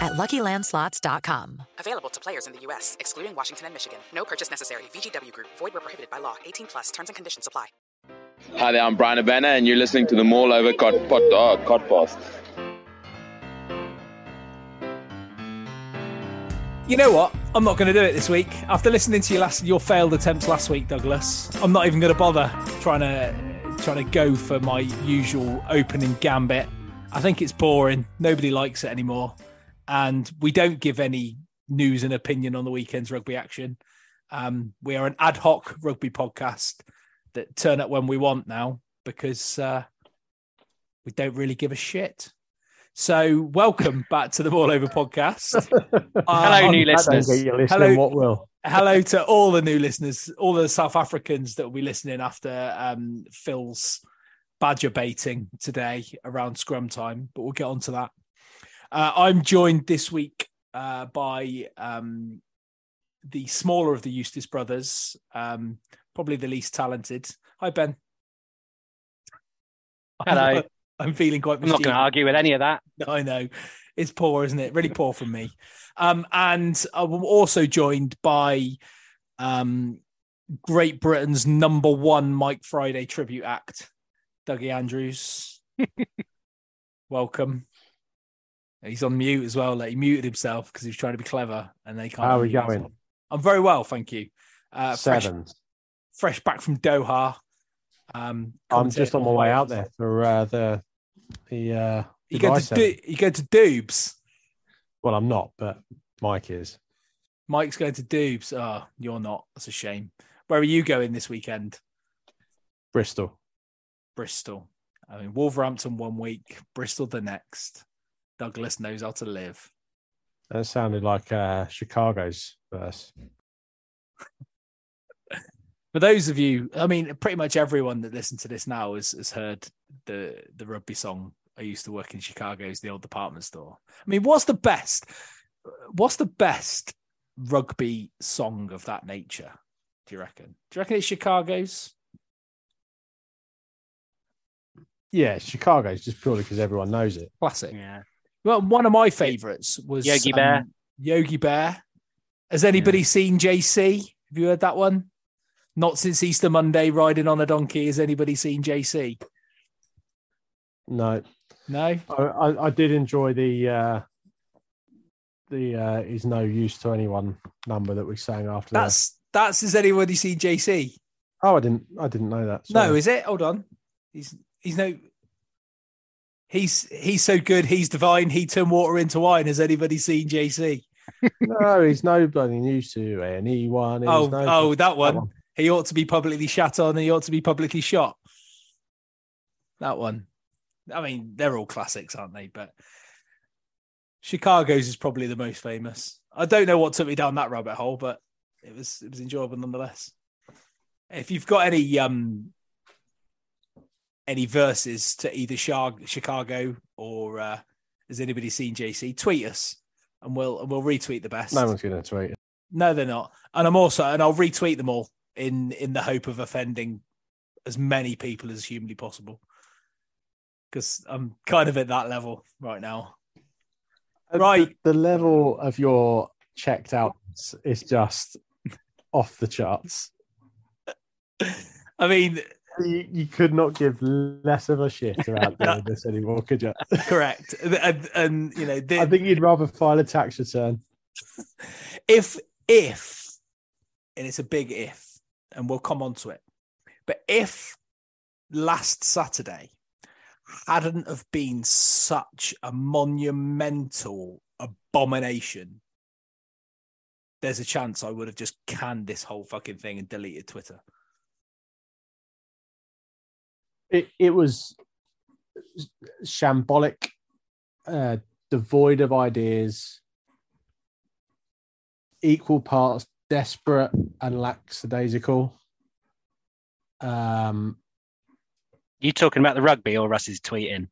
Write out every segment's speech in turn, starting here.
at LuckyLandSlots.com. Available to players in the U.S., excluding Washington and Michigan. No purchase necessary. VGW Group. Void where prohibited by law. 18 plus. Terms and conditions apply. Hi there, I'm Brian Abana, and you're listening to the Mall Over Cod Podcast. You know what? I'm not going to do it this week. After listening to your failed attempts last week, Douglas, I'm not even going to bother trying to go for my usual opening gambit. I think it's boring. Nobody likes it anymore, and we don't give any news and opinion on the weekend's rugby action. We are an ad hoc rugby podcast that turn up when we want now because we don't really give a shit. So welcome back to the Mall Over Podcast. Hello, new listeners. Hello to all the new listeners, all the South Africans that will be listening after Phil's badger baiting today around scrum time, but we'll get on to that. I'm joined this week by the smaller of the Eustace brothers, probably the least talented. Hi, Ben. Hello. I'm feeling quite mischievous. I'm not going to argue with any of that. I know. It's poor, isn't it? Really poor from me. And I'm also joined by Great Britain's number one Mike Friday tribute act, Dougie Andrews. Welcome. He's on mute as well. Like, he muted himself because he was trying to be clever and they can't. How are you going? I'm very well, thank you. Fresh back from Doha. I'm just on my way out there for you go to Dubes. Well, I'm not, but Mike is. Mike's going to Dubes. Oh, you're not. That's a shame. Where are you going this weekend? Bristol. I mean, Wolverhampton one week, Bristol the next. Douglas knows how to live. That sounded like Chicago's verse. For those of you, I mean, pretty much everyone that listens to this now has heard the rugby song. I used to work in Chicago's, the old department store. I mean, what's the best rugby song of that nature? Do you reckon? It's Chicago's? Yeah, Chicago's, just purely because everyone knows it. Classic. Yeah. Well, one of my favourites was Yogi Bear. Has anybody seen JC? Have you heard that one? Not since Easter Monday, riding on a donkey. Has anybody seen JC? No. No? I did enjoy the is no use to anyone number that we sang after that. That's has anybody seen JC? Oh, I didn't know that. Sorry. No, is it? Hold on. He's so good, he's divine, he turned water into wine. Has anybody seen JC? No, he's no bloody news to anyone. That one. He ought to be publicly shat on and he ought to be publicly shot. That one. I mean, they're all classics, aren't they? But Chicago's is probably the most famous. I don't know what took me down that rabbit hole, but it was enjoyable nonetheless. If you've got any verses to either Chicago or has anybody seen JC, tweet us and we'll retweet the best. No one's going to tweet. No, they're not. And I'll retweet them all in the hope of offending as many people as humanly possible, because I'm kind of at that level right now. Right. The level of your checked out is just off the charts. I mean, you could not give less of a shit about this anymore, could you? Correct. And you know, I think you'd rather file a tax return. If, and it's a big if, and we'll come on to it, But if last Saturday hadn't have been such a monumental abomination, there's a chance I would have just canned this whole fucking thing and deleted Twitter. It was shambolic, devoid of ideas, equal parts desperate and lackadaisical. You talking about the rugby or Russ's tweeting?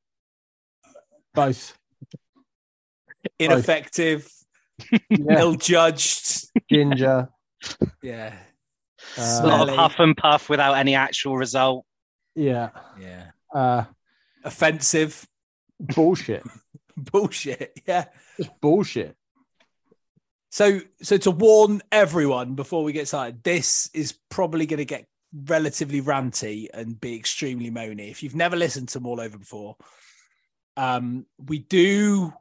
Both. Ineffective, ill-judged. Ginger. Yeah. Sort of huff and puff without any actual result. Yeah. Yeah. Offensive. Bullshit. Bullshit, yeah. Just bullshit. So to warn everyone before we get started, this is probably going to get relatively ranty and be extremely moany. If you've never listened to Mall Over before, we do,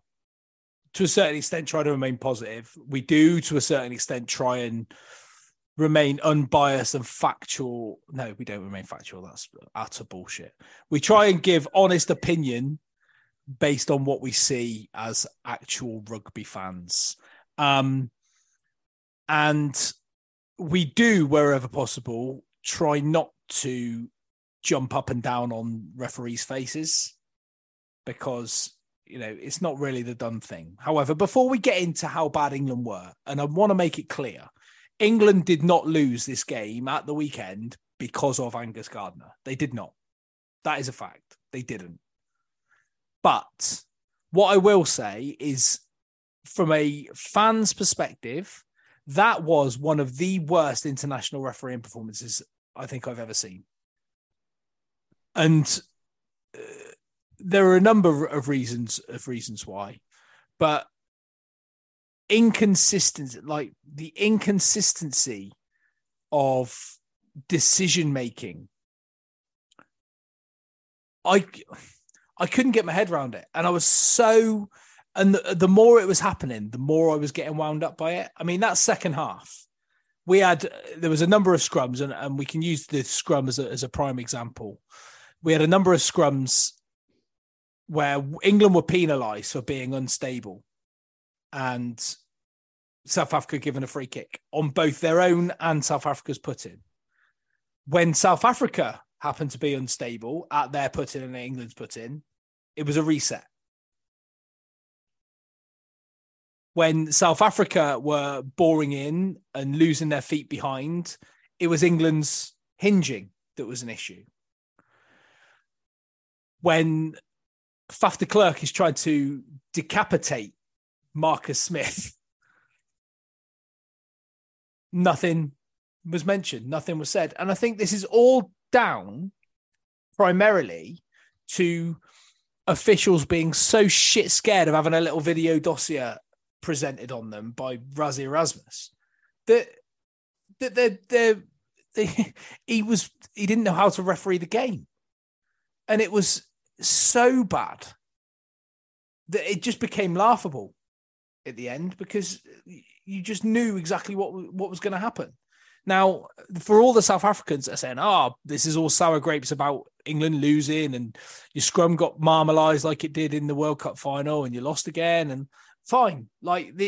to a certain extent, try to remain positive. We do, to a certain extent, try and remain unbiased and factual. No, we don't remain factual. That's utter bullshit. We try and give honest opinion based on what we see as actual rugby fans. And we do, wherever possible, try not to jump up and down on referees' faces because, you know, it's not really the done thing. However, before we get into how bad England were, and I want to make it clear, England did not lose this game at the weekend because of Angus Gardner. They did not. That is a fact. They didn't. But what I will say is, from a fan's perspective, that was one of the worst international refereeing performances I think I've ever seen. And there are a number of reasons why, but inconsistent, like the inconsistency of decision-making, I couldn't get my head around it. And I was so... And the more it was happening, the more I was getting wound up by it. I mean, that second half, there was a number of scrums, and we can use the scrum as a prime example. We had a number of scrums where England were penalised for being unstable and South Africa given a free kick on both their own and South Africa's put-in. When South Africa happened to be unstable at their put-in and England's put-in, it was a reset. When South Africa were boring in and losing their feet behind, it was England's hinging that was an issue. When Faf de Klerk is trying to decapitate Marcus Smith, nothing was mentioned, nothing was said. And I think this is all down primarily to officials being so shit scared of having a little video dossier presented on them by Rassie Erasmus he didn't know how to referee the game, and it was so bad that it just became laughable at the end because you just knew exactly what was going to happen. Now, for all the South Africans that are saying, this is all sour grapes about England losing and your scrum got marmalised like it did in the World Cup final and you lost again, and fine, like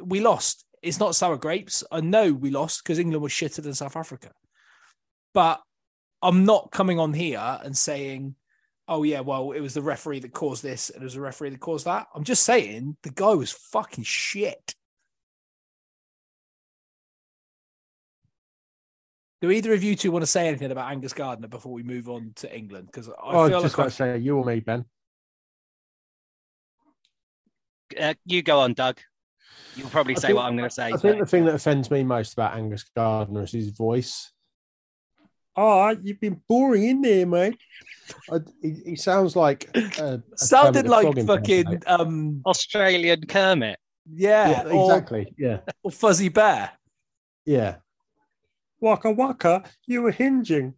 we lost. It's not sour grapes. I know we lost because England was shitter than South Africa. But I'm not coming on here and saying, oh, yeah, well, it was the referee that caused this and it was the referee that caused that. I'm just saying the guy was fucking shit. Do either of you two want to say anything about Angus Gardner before we move on to England? Because I say you or me, Ben. You go on, Doug. You'll probably say what I'm going to say. I think the thing that offends me most about Angus Gardner is his voice. You've been boring in there, mate. He sounds like... sounded like fucking... Australian Kermit. Yeah, exactly. Yeah. Or Fuzzy Bear. Yeah. Waka waka, you were hinging.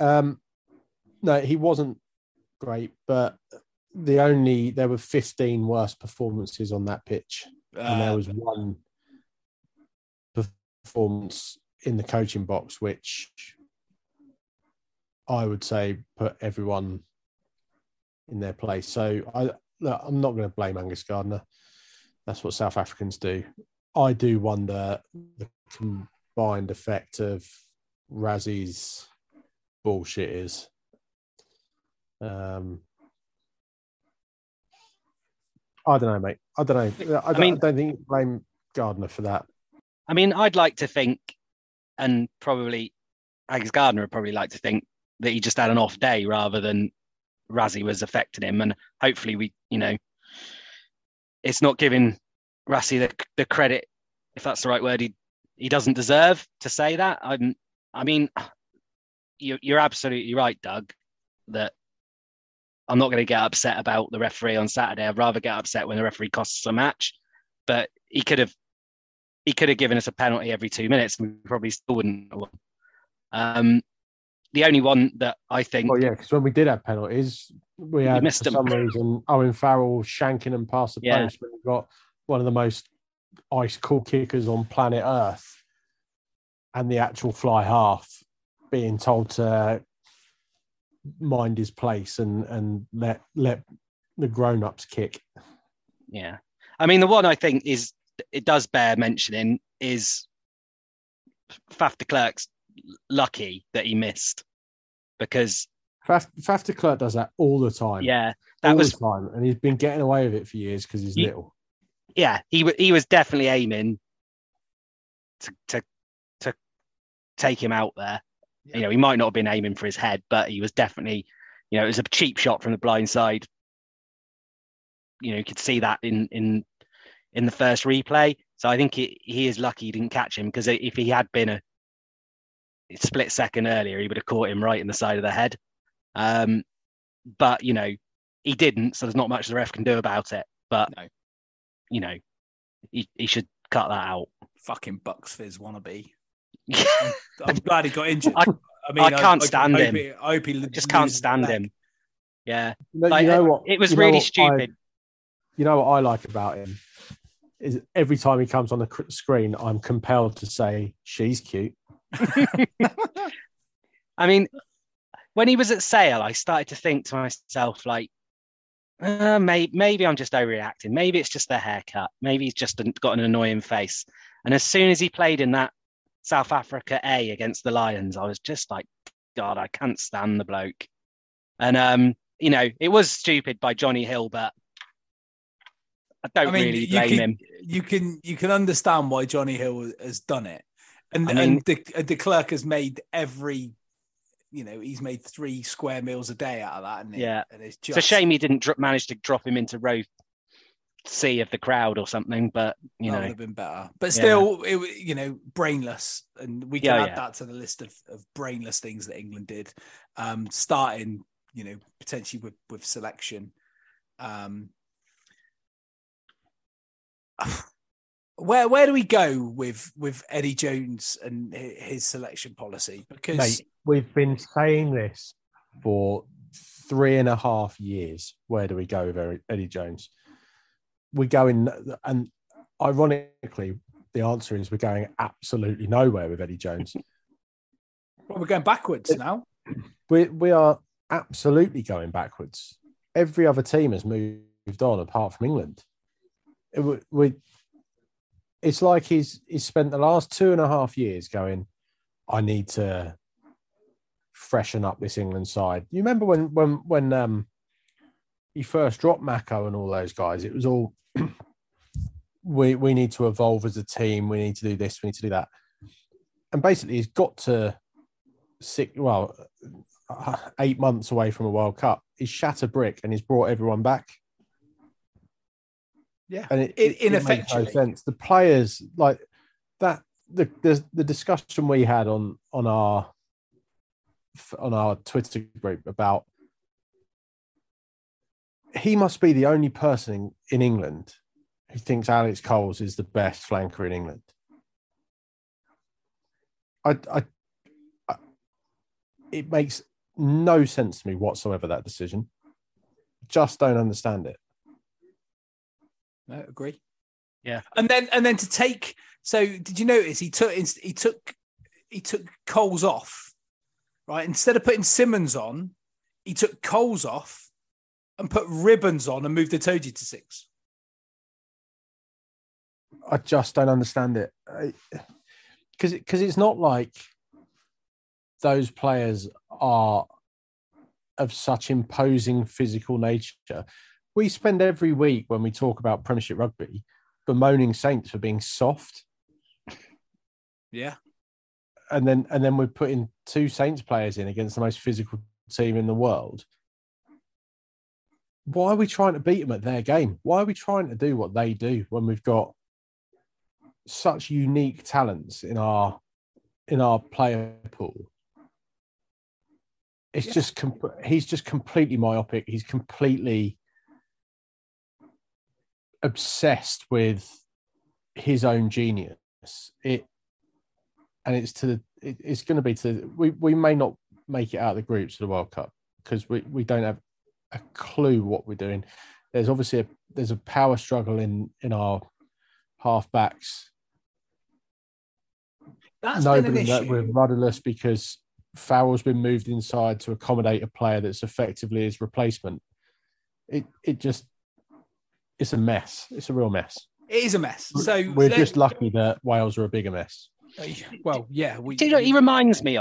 No, he wasn't great, but... There were 15 worst performances on that pitch, and there was one performance in the coaching box which I would say put everyone in their place. So I'm not going to blame Angus Gardner. That's what South Africans do. I do wonder the combined effect of Razzie's bullshit is. I don't know, mate. I don't know. I don't think you blame Gardner for that. I mean, I'd like to think, and probably Angus Gardner would probably like to think, that he just had an off day rather than Rassie was affecting him. And hopefully we, you know, it's not giving Rassie the credit, if that's the right word, he doesn't deserve to say that. I mean, you're absolutely right, Doug, that I'm not going to get upset about the referee on Saturday. I'd rather get upset when the referee costs a match. But he could have given us a penalty every 2 minutes and we probably still wouldn't have won. The only one that I think... Well, yeah, because when we did have penalties, we had, for some reason, Owen Farrell shanking and past the post. We got one of the most ice-cool kickers on planet Earth and the actual fly half being told to mind his place and let the grown-ups kick. Yeah. I mean, the one I think is, it does bear mentioning, is Faf de Klerk's lucky that he missed, because Faf de Klerk does that all the time. Yeah, that was the time, and he's been getting away with it for years because he's little. Yeah, he was definitely aiming to take him out there. Yeah. You know, he might not have been aiming for his head, but he was definitely, you know, it was a cheap shot from the blind side. You know, you could see that in the first replay. So I think he is lucky he didn't catch him, because if he had been a split second earlier, he would have caught him right in the side of the head. But, you know, he didn't, so there's not much the ref can do about it. But, no, you know, he should cut that out. Fucking Bucks Fizz wannabe. I'm glad he got injured. I mean, I can't stand him. I just can't stand him. Yeah. You know what? It was really stupid. You know what I like about him is every time he comes on the screen, I'm compelled to say, she's cute. I mean, when he was at Sale, I started to think to myself, like, maybe I'm just overreacting. Maybe it's just the haircut. Maybe he's just got an annoying face. And as soon as he played in that South Africa A against the Lions, I was just like, God, I can't stand the bloke. And, you know, it was stupid by Johnny Hill, but I don't really blame him. You can understand why Johnny Hill has done it. And de Klerk has made he's made 3 square meals a day out of that. Isn't it? Yeah. And it's just... It's a shame he didn't manage to drop him into row C of the crowd or something, but, you know. That would have been better. But still, it, you know, brainless. And we can add that to the list of brainless things that England did, starting, you know, potentially with selection. Where do we go with Eddie Jones and his selection policy? Because, mate, we've been saying this for 3.5 years. Where do we go with Eddie Jones? We go in, and ironically, the answer is we're going absolutely nowhere with Eddie Jones. Well, we're going backwards now. We are absolutely going backwards. Every other team has moved on apart from England. It's like he's spent the last 2.5 years going, I need to freshen up this England side. You remember when he first dropped Mako and all those guys? It was all we need to evolve as a team. We need to do this. We need to do that. And basically, he's got to 8 months away from a World Cup. He's shat a brick and he's brought everyone back. Yeah, and it makes no sense. The players, like that, the discussion we had on our Twitter group about, he must be the only person in England who thinks Alex Coles is the best flanker in England. It makes no sense to me whatsoever, that decision. Just don't understand it. No, agree. Yeah, and then to take. So, did you notice he took Coles off right? Instead of putting Simmons on, he took Coles off and put Ribbons on and moved Itoje to six. I just don't understand it. Because it's not like those players are of such imposing physical nature. We spend every week when we talk about Premiership Rugby bemoaning Saints for being soft. Yeah. And then we're putting two Saints players in against the most physical team in the world. Why are we trying to beat them at their game? Why are we trying to do what they do when we've got such unique talents in our player pool? It's he's just completely myopic. He's completely obsessed with his own genius. We may not make it out of the groups of the World Cup because we don't have a clue what we're doing. There's obviously there's a power struggle in our half backs. That's been an issue. We're rudderless because Farrell's been moved inside to accommodate a player that's effectively his replacement. It's a mess. It's a real mess. It is a mess. So we're just lucky that Wales are a bigger mess. Well, yeah. Do you know what he reminds me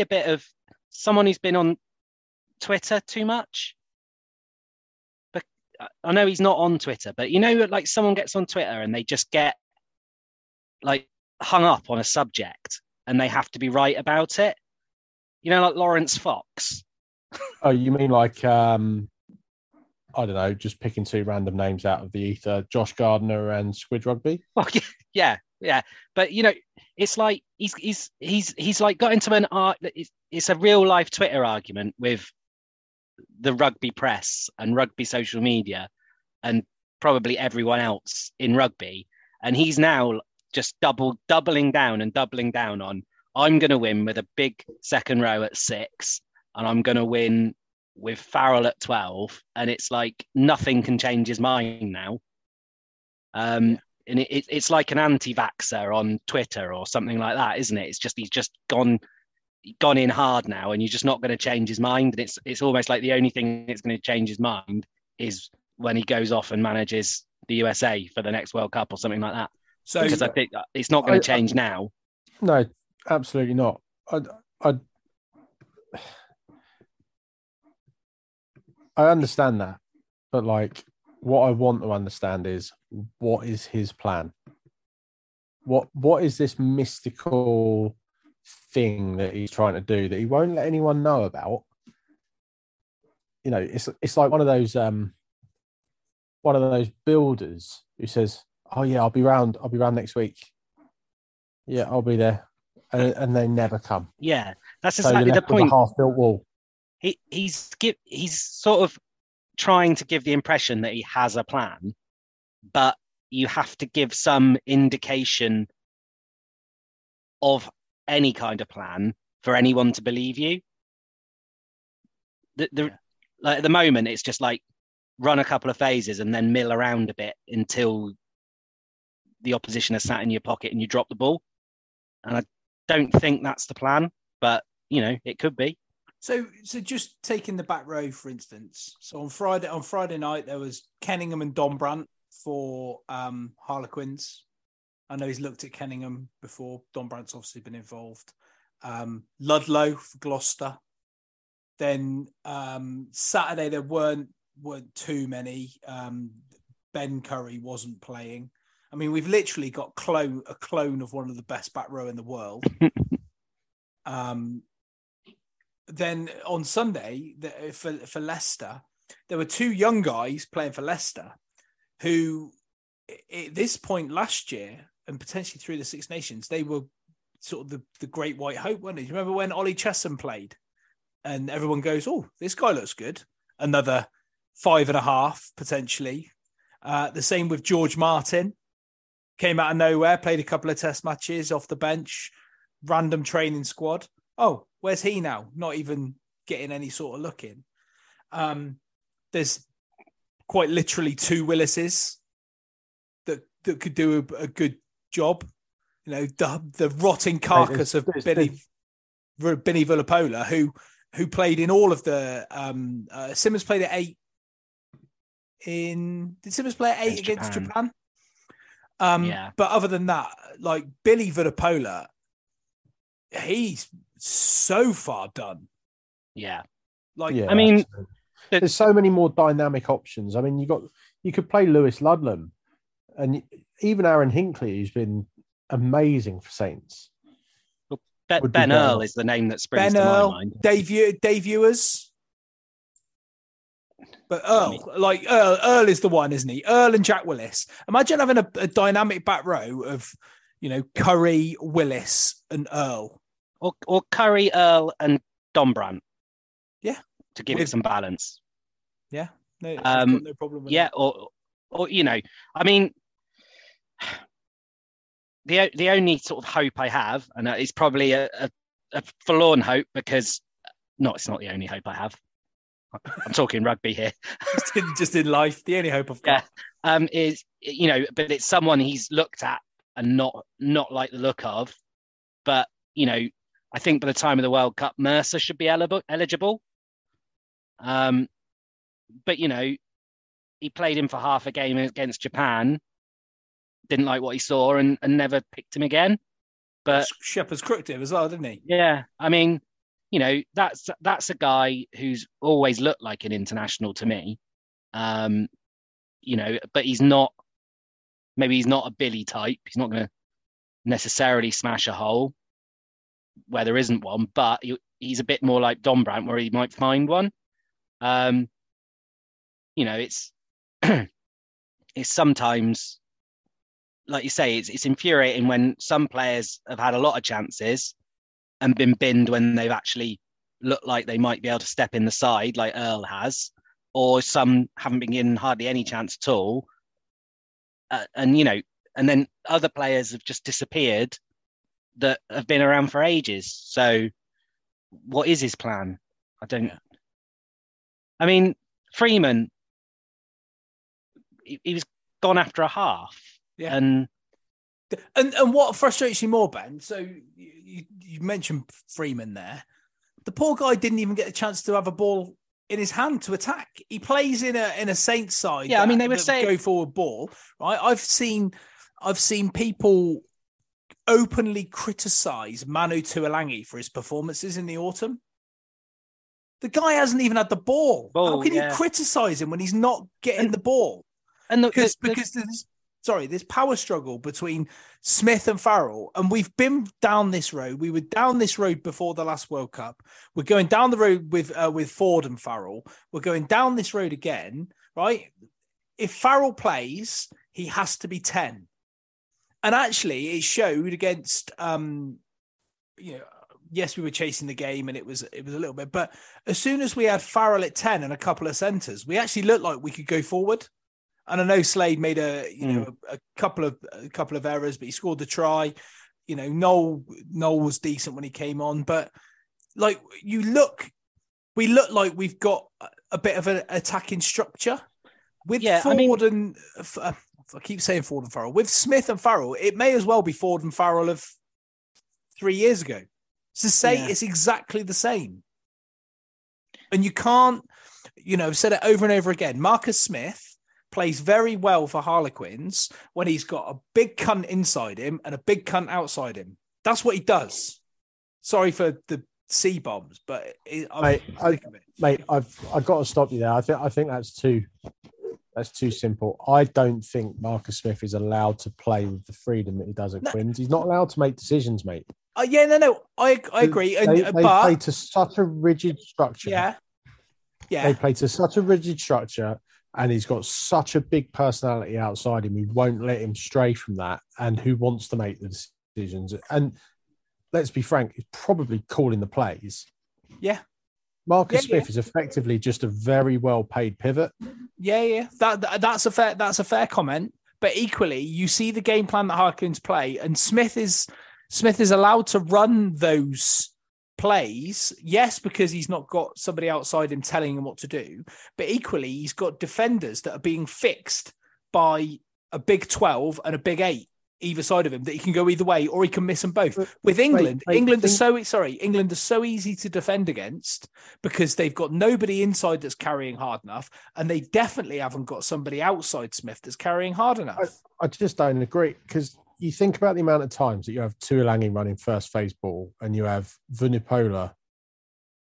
a bit of someone who's been on Twitter too much. But I know he's not on Twitter, but you know, like someone gets on Twitter and they just get like hung up on a subject and they have to be right about it. You know, like Lawrence Fox. Oh, you mean like I don't know, just picking two random names out of the ether, Josh Gardner and Squid Rugby? Oh, yeah. But, you know, it's like he's like got into an art. It's a real life Twitter argument with the rugby press and rugby social media and probably everyone else in rugby. And he's now just doubling down on, I'm going to win with a big second row at six and I'm going to win with Farrell at 12, and it's like nothing can change his mind now. And it's like an anti-vaxxer on Twitter or something like that, isn't it? It's just he's just gone in hard now, and you're just not going to change his mind. And it's almost like the only thing that's going to change his mind is when he goes off and manages the USA for the next World Cup or something like that. So because I think it's not going to change now. No, absolutely not. I understand that, but like what I want to understand is what is his plan? What is this mystical thing that he's trying to do that he won't let anyone know about? You know, it's like one of those builders who says, "Oh yeah, I'll be round next week. Yeah, I'll be there," and they never come. Yeah, that's exactly the point. A half-built wall. He's sort of trying to give the impression that he has a plan, but you have to give some indication of any kind of plan for anyone to believe you. Like at the moment, it's just like run a couple of phases and then mill around a bit until the opposition is sat in your pocket and you drop the ball. And I don't think that's the plan, but, you know, it could be. So just taking the back row, for instance. So on Friday night, there was Kenningham and Dombrandt for Harlequins. I know he's looked at Kenningham before. Dombrandt's obviously been involved. Ludlow for Gloucester. Then Saturday, there weren't too many. Ben Curry wasn't playing. I mean, we've literally got a clone of one of the best back row in the world. Then on Sunday for Leicester, there were two young guys playing for Leicester who at this point last year and potentially through the Six Nations, they were sort of the great white hope, weren't they? Do you remember when Ollie Chesham played and everyone goes, oh, this guy looks good. Another 5.5 potentially. The same with George Martin. Came out of nowhere, played a couple of test matches off the bench, random training squad. Oh, where's he now? Not even getting any sort of look in. There's quite literally two Willises that could do a good job. You know, the rotting carcass of Billy. Benny Vunipola, who played in all of the Simmons played at 8 in did Simmons play at 8 against Japan? Yeah. But other than that, like Billy Vunipola, he's so far done. Yeah. Like, yeah, I mean, there's so many more dynamic options. I mean, you could play Lewis Ludlam and even Aaron Hinckley, who's been amazing for Saints. Well, Ben Earl is the name that springs to my mind. Dave Ewers. But Earl is the one, isn't he? Earl and Jack Willis. Imagine having a dynamic back row of, you know, Curry, Willis and Earl. Or Curry, Earl and Dombrandt. Yeah. To give it some balance. Yeah. No, no problem with that. Or, you know, I mean, the only sort of hope I have, and it's probably a forlorn hope because, no, it's not the only hope I have. I'm talking rugby here. just in life, the only hope I've got is, you know, but it's someone he's looked at and not like the look of. But, you know, I think by the time of the World Cup, Mercer should be eligible. But, you know, he played him for half a game against Japan, didn't like what he saw and never picked him again. But Shepherd's crooked him as well, didn't he? Yeah. I mean, you know, that's a guy who's always looked like an international to me, you know, but he's not a Billy type. He's not going to necessarily smash a hole where there isn't one, but he's a bit more like Dombrandt where he might find one. You know, it's sometimes, like you say, it's infuriating when some players have had a lot of chances and been binned when they've actually looked like they might be able to step in the side, like Earl has, or some haven't been given hardly any chance at all. And, you know, and then other players have just disappeared that have been around for ages. So what is his plan? I don't know. I mean, Freeman, he was gone after a half. Yeah. And what frustrates you more, Ben? So you mentioned Freeman there. The poor guy didn't even get a chance to have a ball in his hand to attack. He plays in a Saints side. Yeah, I mean, they were saying go forward ball. Right? I've seen people openly criticise Manu Tuilangi for his performances in the autumn. The guy hasn't even had the ball. How can you criticise him when he's not getting the ball? And there's power struggle between Smith and Farrell. And we've been down this road. We were down this road before the last World Cup. We're going down the road with Ford and Farrell. We're going down this road again, right? If Farrell plays, he has to be 10. And actually, it showed against, you know, yes, we were chasing the game and it was a little bit. But as soon as we had Farrell at 10 and a couple of centres, we actually looked like we could go forward. And I know Slade made a couple of errors, but he scored the try. You know, Noel was decent when he came on, but like we look like we've got a bit of an attacking structure with Ford and I keep saying Ford and Farrell with Smith and Farrell. It may as well be Ford and Farrell of 3 years ago. It's exactly the same, and you can't. You know, I've said it over and over again. Marcus Smith plays very well for Harlequins when he's got a big cunt inside him and a big cunt outside him. That's what he does. Sorry for the C bombs, but I've got to stop you there. I think that's too simple. I don't think Marcus Smith is allowed to play with the freedom that he does at Quins. He's not allowed to make decisions, mate. I agree. They play to such a rigid structure. Yeah. They play to such a rigid structure. And he's got such a big personality outside him who won't let him stray from that and who wants to make the decisions. And let's be frank, he's probably calling the plays. Yeah. Marcus Smith is effectively just a very well-paid pivot. Yeah. That's a fair comment. But equally, you see the game plan that Harkins play, and Smith is allowed to run those plays, yes, because he's not got somebody outside him telling him what to do, but equally he's got defenders that are being fixed by a big 12 and a big 8. either side of him, that he can go either way or he can miss them both. With England, England are so easy to defend against because they've got nobody inside that's carrying hard enough, and they definitely haven't got somebody outside Smith that's carrying hard enough. I just don't agree, because you think about the amount of times that you have Tuilangi running first phase ball and you have Vunipola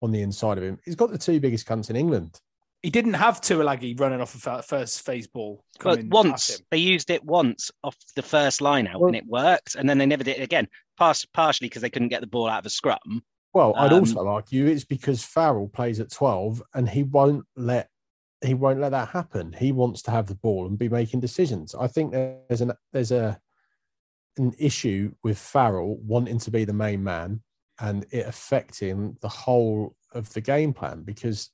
on the inside of him. He's got the two biggest cunts in England. He didn't have Tuilagi running off a first phase ball. But once they used it once off the first line out, and it worked, and then they never did it again. Partially because they couldn't get the ball out of a scrum. Well, I'd also argue it's because Farrell plays at 12, and he won't let that happen. He wants to have the ball and be making decisions. I think there's an issue with Farrell wanting to be the main man, and it affecting the whole of the game plan because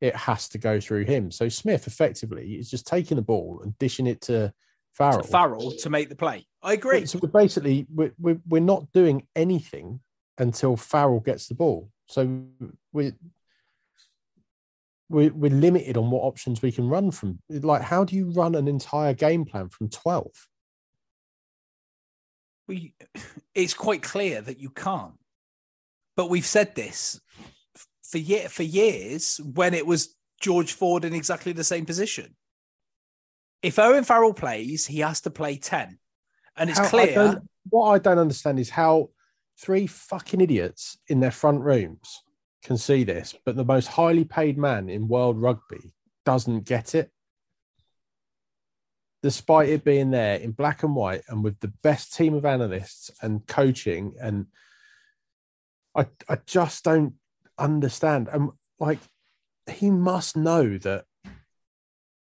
it has to go through him. So Smith effectively is just taking the ball and dishing it to Farrell. To make the play. I agree. So we're not doing anything until Farrell gets the ball. So we're limited on what options we can run from. Like, how do you run an entire game plan from 12? It's quite clear that you can't. But we've said this for years, when it was George Ford in exactly the same position. If Owen Farrell plays, he has to play 10. And it's clear. What I don't understand is how three fucking idiots in their front rooms can see this, but the most highly paid man in world rugby doesn't get it. Despite it being there in black and white and with the best team of analysts and coaching. And I just don't understand. And like, he must know that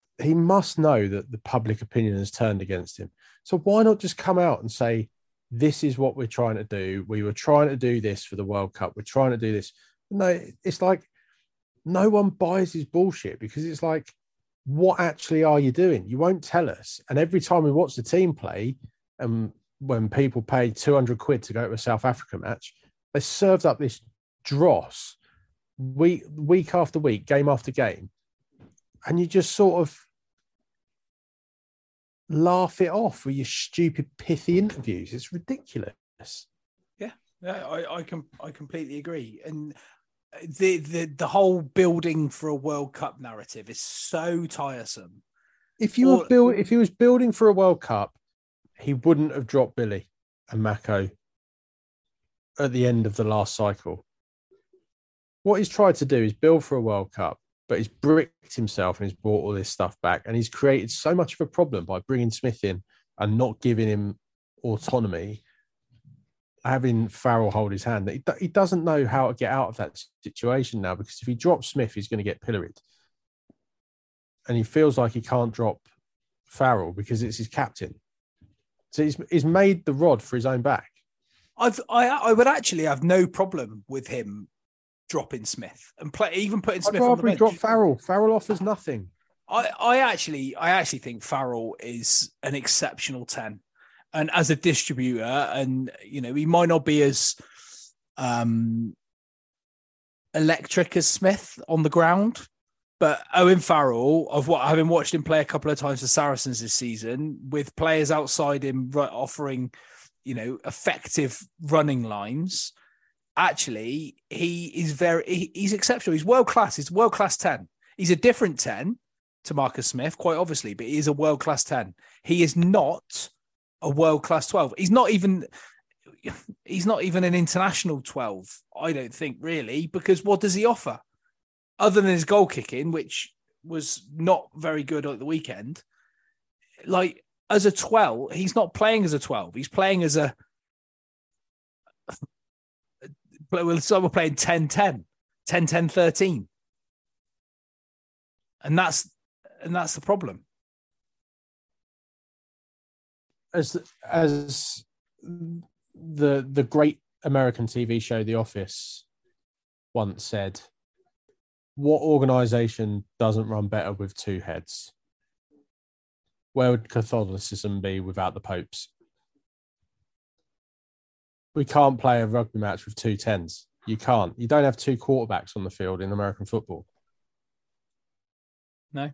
the public opinion has turned against him. So why not just come out and say, this is what we're trying to do. We were trying to do this for the World Cup. We're trying to do this. No, it's like no one buys his bullshit, because it's like, what actually are you doing? You won't tell us. And every time we watch the team play, and when people pay 200 quid to go to a South Africa match, they served up this dross week after week, game after game, and you just sort of laugh it off with your stupid pithy interviews. It's ridiculous. I completely agree. And the whole building for a World Cup narrative is so tiresome. If he was building for a World Cup, he wouldn't have dropped Billy and Mako at the end of the last cycle. What he's tried to do is build for a World Cup, but he's bricked himself and he's brought all this stuff back, and he's created so much of a problem by bringing Smith in and not giving him autonomy, having Farrell hold his hand. He doesn't know how to get out of that situation now, because if he drops Smith, he's going to get pilloried. And he feels like he can't drop Farrell because it's his captain. So he's made the rod for his own back. I would actually have no problem with him dropping Smith and even putting Smith on the bench. I'd rather drop Farrell. Farrell offers nothing. I actually think Farrell is an exceptional 10, and as a distributor, and you know, he might not be as electric as Smith on the ground, but Owen Farrell, of what having watched him play a couple of times for Saracens this season, with players outside him offering, you know, effective running lines. Actually, he's exceptional. He's world-class. He's a world-class 10. He's a different 10 to Marcus Smith, quite obviously, but he is a world-class 10. He is not a world-class 12. He's not even an international 12, I don't think, really, because what does he offer? Other than his goal kicking, which was not very good at the weekend, like, as a 12, he's not playing as a 12. He's playing as a... So we're playing 10-10, 10-10-13. And that's the problem. As the great American TV show The Office once said, what organisation doesn't run better with two heads? Where would Catholicism be without the popes? We can't play a rugby match with 2 10s. You can't. You don't have two quarterbacks on the field in American football. No.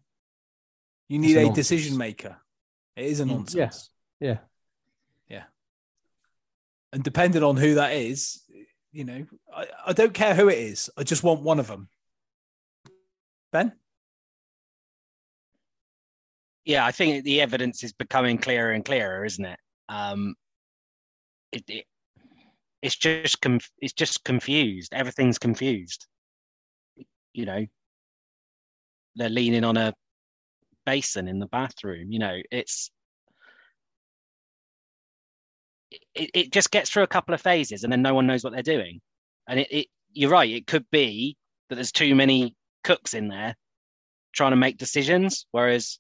You need a decision maker. It is a nonsense. Yes. Yeah. Yeah. And depending on who that is, you know, I don't care who it is. I just want one of them. Ben? Yeah, I think the evidence is becoming clearer and clearer, isn't it? It's just confused. Everything's confused. You know, they're leaning on a basin in the bathroom. You know, it just gets through a couple of phases, and then no one knows what they're doing. And you're right. It could be that there's too many cooks in there trying to make decisions, whereas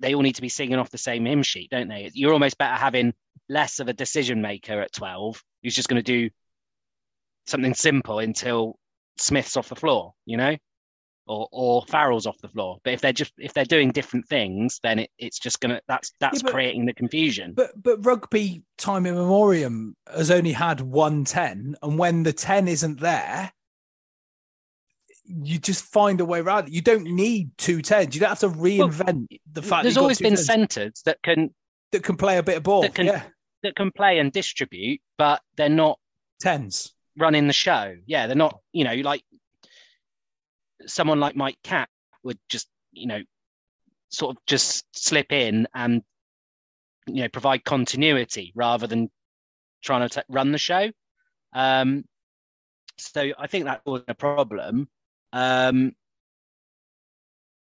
they all need to be singing off the same hymn sheet, don't they? You're almost better having less of a decision maker at 12 who's just going to do something simple until Smith's off the floor, you know, or Farrell's off the floor. But if they're doing different things, then it's just going to that's creating the confusion. But rugby time in memoriam has only had one 10, and when the 10 isn't there, you just find a way around it. You don't need two 10s. You don't have to reinvent the fact. There's always been centres that can play a bit of ball, that can play and distribute, but they're not 10s running the show. Yeah, they're not. You know, like someone like Mike Catt would just, you know, sort of just slip in and, you know, provide continuity rather than trying to run the show. So I think that was a problem. I'm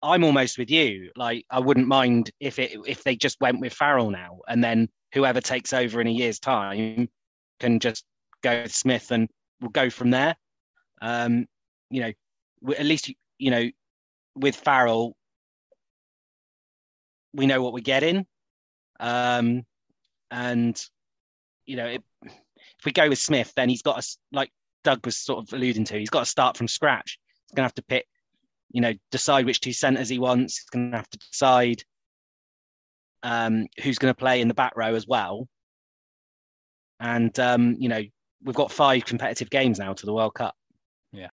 almost with you. Like, I wouldn't mind if they just went with Farrell now, and then whoever takes over in a year's time can just go with Smith, and we'll go from there. You know, at least, you know, with Farrell, we know what we're getting. And, you know, if we go with Smith, then he's got like Doug was sort of alluding to, he's got to start from scratch. He's going to have to pick, you know, decide which two centres he wants. He's going to have to decide who's going to play in the back row as well. And, you know, we've got 5 competitive games now to the World Cup. Yeah.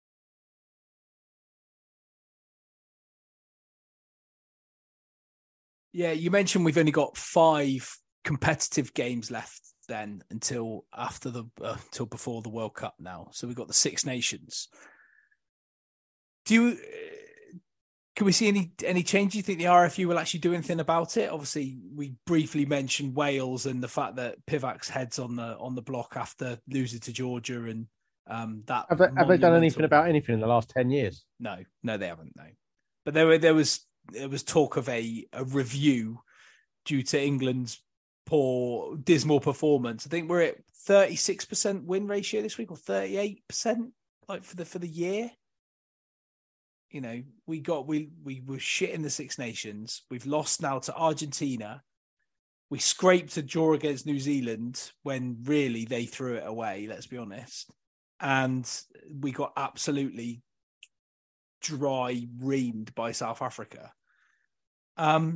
Yeah, you mentioned we've only got 5 competitive games left then until after until before the World Cup now. So we've got the Six Nations. Can we see any change? Do you think the RFU will actually do anything about it? Obviously, we briefly mentioned Wales and the fact that Pivac's head's on the block after losing to Georgia, and that have they done anything about anything in the last 10 years? No, they haven't. No, but there was talk of a review due to England's poor, dismal performance. I think we're at 36% win ratio this week, or 38%, like for the year. You know, we were shit in the Six Nations. We've lost now to Argentina. We scraped a draw against New Zealand when really they threw it away, let's be honest. And we got absolutely dry reamed by South Africa. How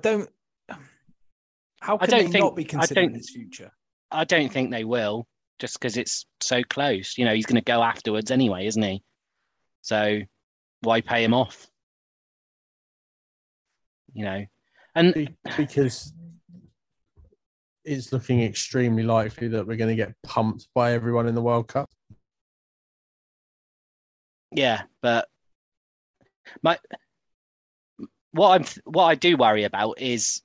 can they not be considering his future? I don't think they will, just because it's so close. You know, he's going to go afterwards anyway, isn't he? So why pay him off? You know, and because it's looking extremely likely that we're going to get pumped by everyone in the World Cup. Yeah, but what I do worry about is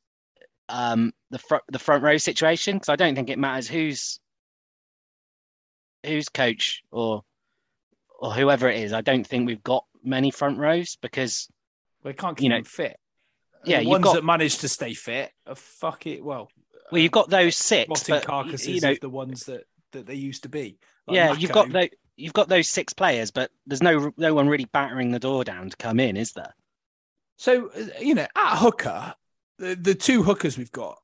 the front row situation, because I don't think it matters who's coach or whoever it is. I don't think we've got many front rows because we can't keep them fit. Yeah, the ones that manage to stay fit are well, you've got those 6 but, carcasses, you know, of the ones that they used to be. Like, yeah, Mako. You've got those 6 players, but there's no one really battering the door down to come in, is there? So, you know, at hooker, the 2 hookers we've got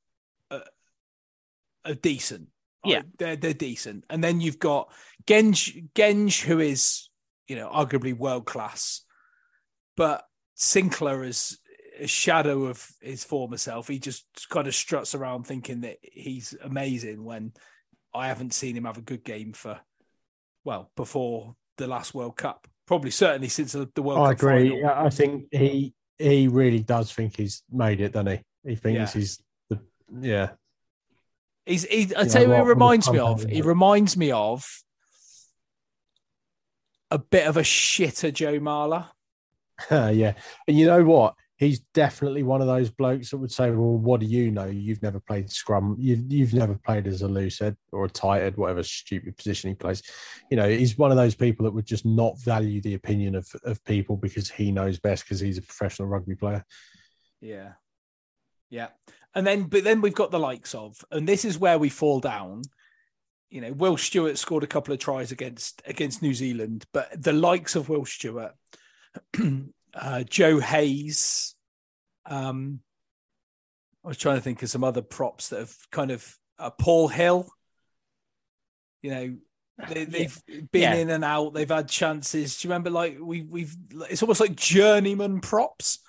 are decent. Yeah. They're decent. And then you've got Genge, who is, you know, arguably world-class, but Sinclair is a shadow of his former self. He just kind of struts around thinking that he's amazing when I haven't seen him have a good game before the last World Cup. Probably, certainly since the World Cup. I agree. Final. I think he really does think he's made it, doesn't he? He thinks he's Yeah. I tell you what, he reminds me of a bit of a shitter Joe Marler. Yeah. And you know what? He's definitely one of those blokes that would say, well, what do you know? You've never played scrum. You've never played as a loose head or a tight head, whatever stupid position he plays. You know, he's one of those people that would just not value the opinion of people because he knows best because he's a professional rugby player. Yeah. Yeah. But then we've got the likes of, and this is where we fall down. You know, Will Stewart scored a couple of tries against New Zealand, but the likes of Will Stewart, Joe Hayes. I was trying to think of some other props that have kind of Paul Hill. You know, they've been in and out. They've had chances. Do you remember? Like we've it's almost like journeyman props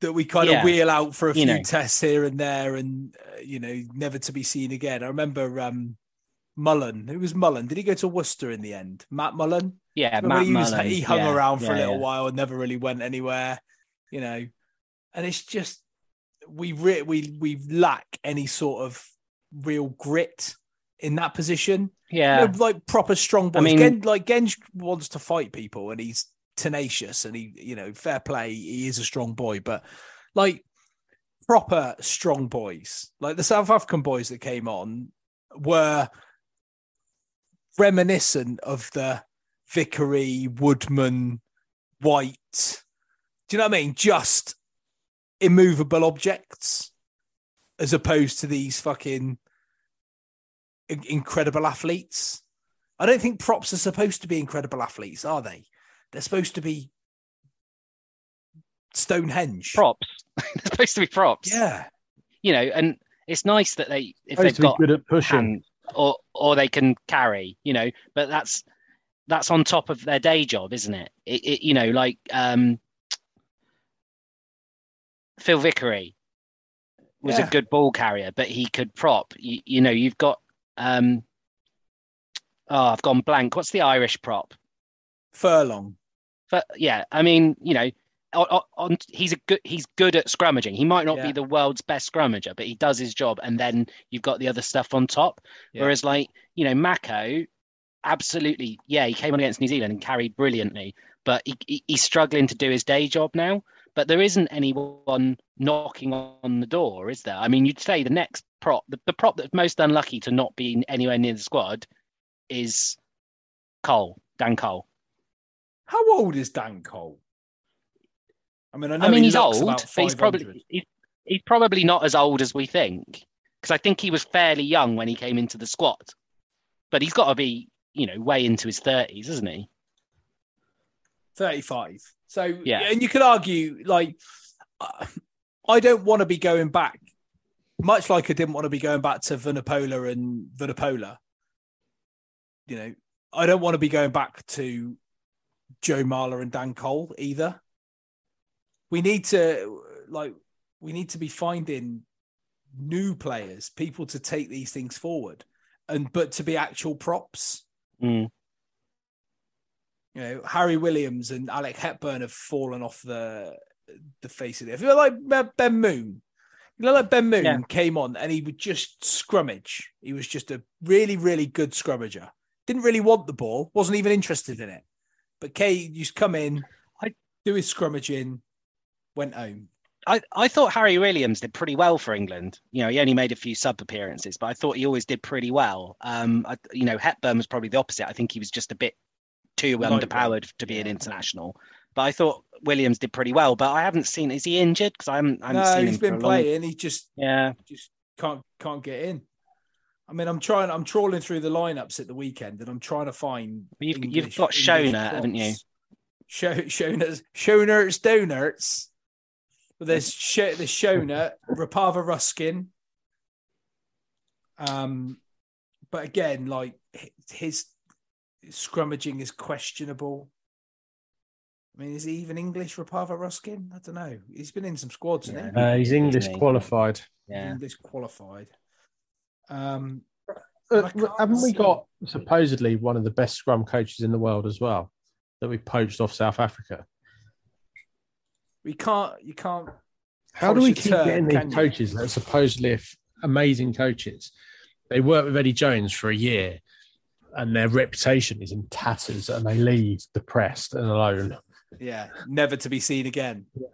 that we kind of wheel out for a few tests here and there, and you know, never to be seen again. I remember Mullen. Who was Mullen? Did he go to Worcester in the end? Matt Mullen. Yeah, Matt Mullen. He hung around for a little while and never really went anywhere, you know. And it's just we lack any sort of real grit in that position. Yeah, you know, like proper strong boys. I mean, Genge wants to fight people, and he's tenacious, and he, you know, fair play. He is a strong boy, but like proper strong boys, like the South African boys that came on, were reminiscent of the Vickery, Woodman, White. Do you know what I mean? Just immovable objects as opposed to these fucking incredible athletes. I don't think props are supposed to be incredible athletes, are they? They're supposed to be Stonehenge. Props. They're supposed to be props. Yeah. You know, and it's nice that they've got good at pushing or they can carry, you know, but that's on top of their day job, isn't it? It you know, like Phil Vickery was a good ball carrier, but he could prop. You know, you've got I've gone blank. What's the Irish prop? Furlong. I mean, you know, he's good at scrummaging. He might not be the world's best scrummager, but he does his job, and then you've got the other stuff on top. Yeah. Whereas, like, you know, Mako. Absolutely, yeah. He came on against New Zealand and carried brilliantly, but he's struggling to do his day job now. But there isn't anyone knocking on the door, is there? I mean, you'd say the next prop, the prop that's most unlucky to not be anywhere near the squad, is Dan Cole. How old is Dan Cole? I mean, I know he's old, but he's probably not as old as we think, because I think he was fairly young when he came into the squad, but he's got to be, you know, way into his 30s, isn't he? 35. So, yeah. And you could argue, like, I don't want to be going back, much like I didn't want to be going back to Vunipola. You know, I don't want to be going back to Joe Marler and Dan Cole either. We need to be finding new players, people to take these things forward, but to be actual props. Mm. You know, Harry Williams and Alec Hepburn have fallen off the face of it. If you like Ben Moon, came on and he would just scrummage. He was just a really, really good scrummager. Didn't really want the ball, wasn't even interested in it. But Kay used to come in, do his scrummaging, went home. I thought Harry Williams did pretty well for England. You know, he only made a few sub appearances, but I thought he always did pretty well. You know, Hepburn was probably the opposite. I think he was just a bit too underpowered to be an international. But I thought Williams did pretty well. But I haven't seen. Is he injured? Because I haven't seen him. No, he's been playing. He just can't get in. I mean, I'm trawling through the lineups at the weekend, and I'm trying to find. You've got Shona, haven't you? Shonerts, Donerts. There's the Shona, Rapava Ruskin. But again, like his scrummaging is questionable. I mean, is he even English, Rapava Ruskin? I don't know. He's been in some squads, isn't he? He's English qualified. Yeah. English qualified. Haven't we got supposedly one of the best scrum coaches in the world as well that we poached off South Africa? You can't How do we keep getting these coaches that are supposedly amazing coaches? They work with Eddie Jones for a year and their reputation is in tatters and they leave depressed and alone. Yeah, never to be seen again. Yeah.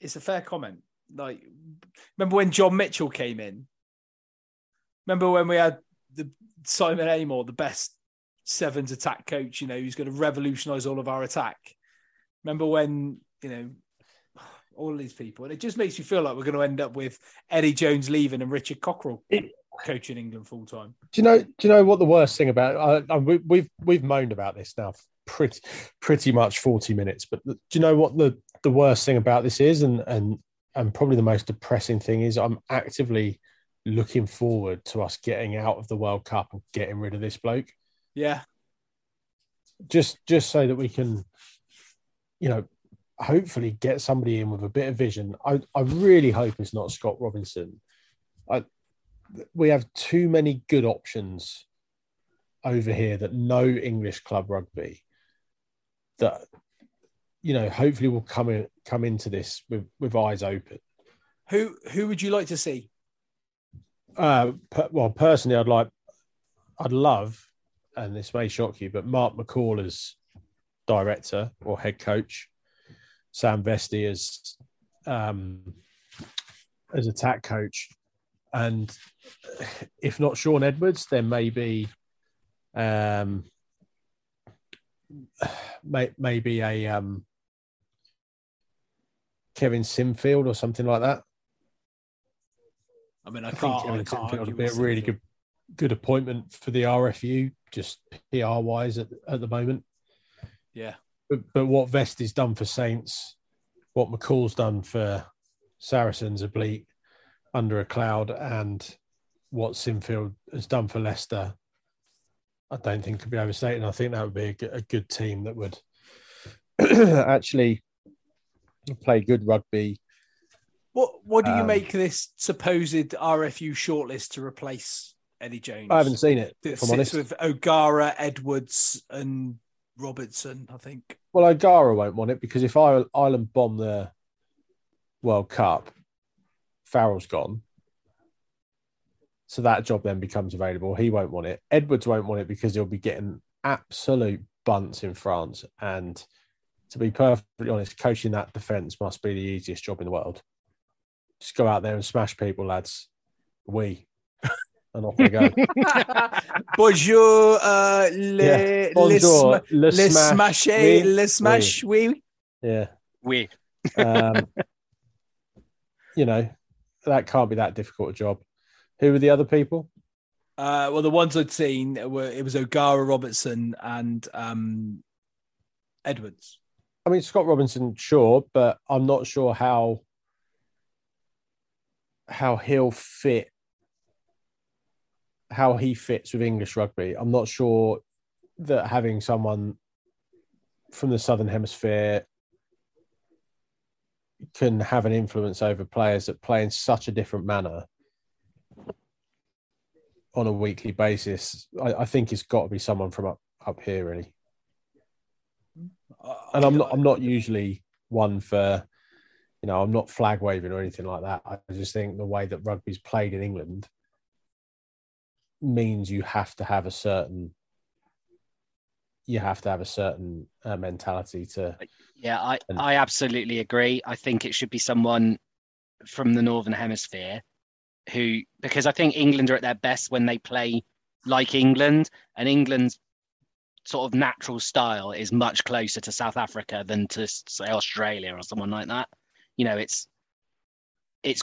It's a fair comment. Like, remember when John Mitchell came in? Remember when we had the Simon Amor, the best sevens attack coach, you know, who's going to revolutionise all of our attack? Remember when, you know, all these people, and it just makes you feel like we're going to end up with Eddie Jones leaving and Richard Cockrell coaching England full time. Do you know what the worst thing about? We've moaned about this now for pretty much 40 minutes, but do you know what the worst thing about this is, and probably the most depressing thing is? I'm actively looking forward to us getting out of the World Cup and getting rid of this bloke. Yeah, just so that we can, you know, hopefully get somebody in with a bit of vision. I really hope it's not Scott Robinson. We have too many good options over here that know English club rugby that, you know, hopefully will come into this with eyes open. Who would you like to see? Personally, I'd love, and this may shock you, but Mark McCall as director or head coach, Sam Vestey as attack coach, and if not Sean Edwards, then maybe maybe a Kevin Sinfield or something like that. I mean, I think Kevin Sinfield would be a really good appointment for the RFU, just PR wise at the moment. Yeah. But what Vestey's done for Saints, what McCall's done for Saracens, Oblique, Under a Cloud, and what Sinfield has done for Leicester, I don't think could be overstated. I think that would be a good team that would actually play good rugby. What do you make of this supposed RFU shortlist to replace Eddie Jones? I haven't seen it, if I'm honest. With O'Gara, Edwards and Robertson, I think. Well, O'Gara won't want it because if Ireland bomb the World Cup, Farrell's gone. So that job then becomes available. He won't want it. Edwards won't want it because he'll be getting absolute bunts in France. And to be perfectly honest, coaching that defence must be the easiest job in the world. Just go out there and smash people, lads. And off we go. Bonjour, le smash, oui. Yeah. Oui. You know, that can't be that difficult a job. Who were the other people? The ones I'd seen were O'Gara, Robertson and Edwards. I mean, Scott Robinson, sure, but I'm not sure how he'll fit, how he fits with English rugby. I'm not sure that having someone from the Southern Hemisphere can have an influence over players that play in such a different manner on a weekly basis. I think it's got to be someone from up here, really. And I'm not usually one for, you know, I'm not flag waving or anything like that. I just think the way that rugby's played in England means you have to have a certain mentality to. Yeah, I absolutely agree. I think it should be someone from the Northern Hemisphere who, because I think England are at their best when they play like England, and England's sort of natural style is much closer to South Africa than to, say, Australia or someone like that. You know, it's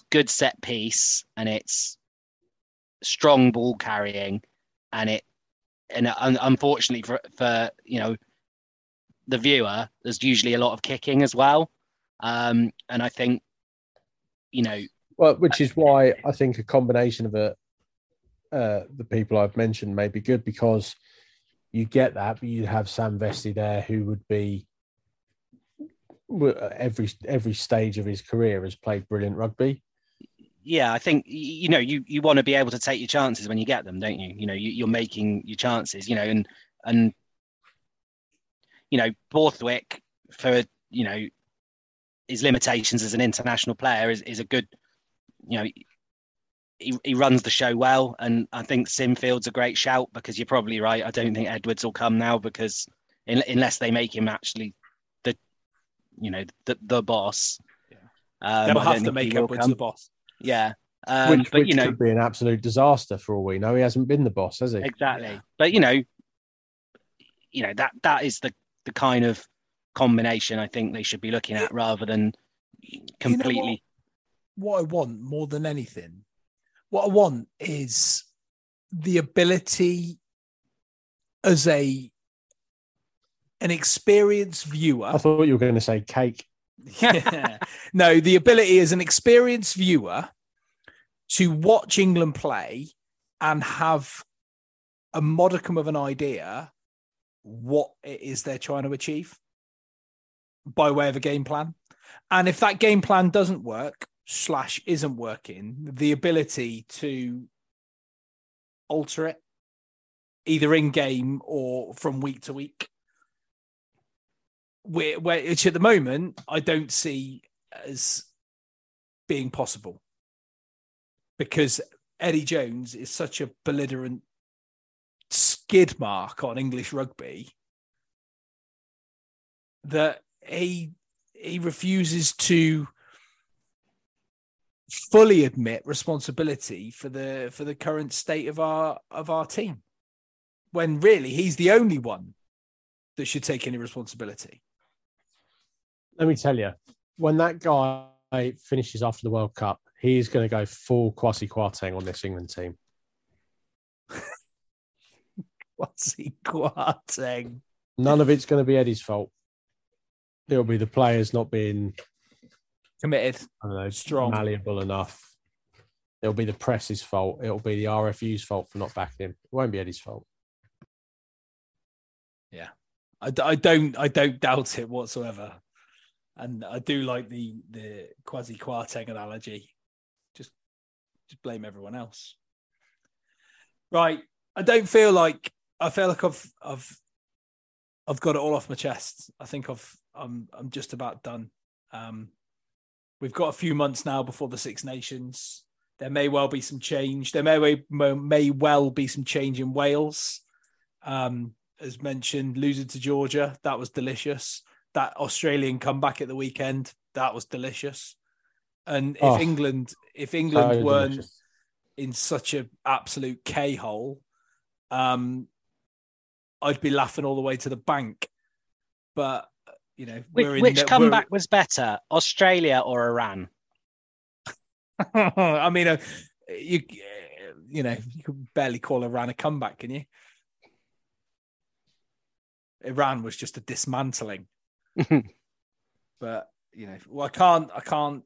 good set piece and it's strong ball carrying, and unfortunately for you know, the viewer, there's usually a lot of kicking as well, and I think, you know, well, which is why I think a combination of the people I've mentioned may be good, because you get that, but you have Sam Vestey there who would be every stage of his career has played brilliant rugby. Yeah, I think, you know, you want to be able to take your chances when you get them, don't you? You know, you're making your chances, you know, and you know, Borthwick, for, you know, his limitations as an international player is a good, you know, he runs the show well. And I think Sinfield's a great shout because you're probably right. I don't think Edwards will come now because unless they make him actually the boss. Yeah. They'll have to make Edwards the boss. Yeah. Which could be an absolute disaster for all we know. He hasn't been the boss, has he? Exactly. Yeah. But, that is the kind of combination I think they should be looking at rather than completely. What I want more than anything, what I want is the ability as an experienced viewer. I thought you were going to say cake. Yeah. No, the ability as an experienced viewer to watch England play and have a modicum of an idea what it is they're trying to achieve by way of a game plan. And if that game plan doesn't work, isn't working, the ability to alter it either in game or from week to week. Which at the moment I don't see as being possible because Eddie Jones is such a belligerent skid mark on English rugby that he refuses to fully admit responsibility for the current state of our team when really he's the only one that should take any responsibility. Let me tell you, when that guy finishes after the World Cup, he's going to go full Kwasi Kwarteng on this England team. Kwasi Kwarteng. None of it's going to be Eddie's fault. It'll be the players not being committed, strong, malleable enough. It'll be the press's fault. It'll be the RFU's fault for not backing him. It won't be Eddie's fault. Yeah, I don't doubt it whatsoever. And I do like the Kwasi Kwarteng analogy. Just blame everyone else. Right. I feel like I've got it all off my chest. I think I'm just about done. We've got a few months now before the Six Nations. There may well be some change. There may well be some change in Wales. As mentioned, losing to Georgia, that was delicious. That Australian comeback at the weekend, that was delicious. And if England weren't delicious in such an absolute K-hole, I'd be laughing all the way to the bank. But, which comeback was better, Australia or Iran? I mean, you can barely call Iran a comeback, can you? Iran was just a dismantling. But I can't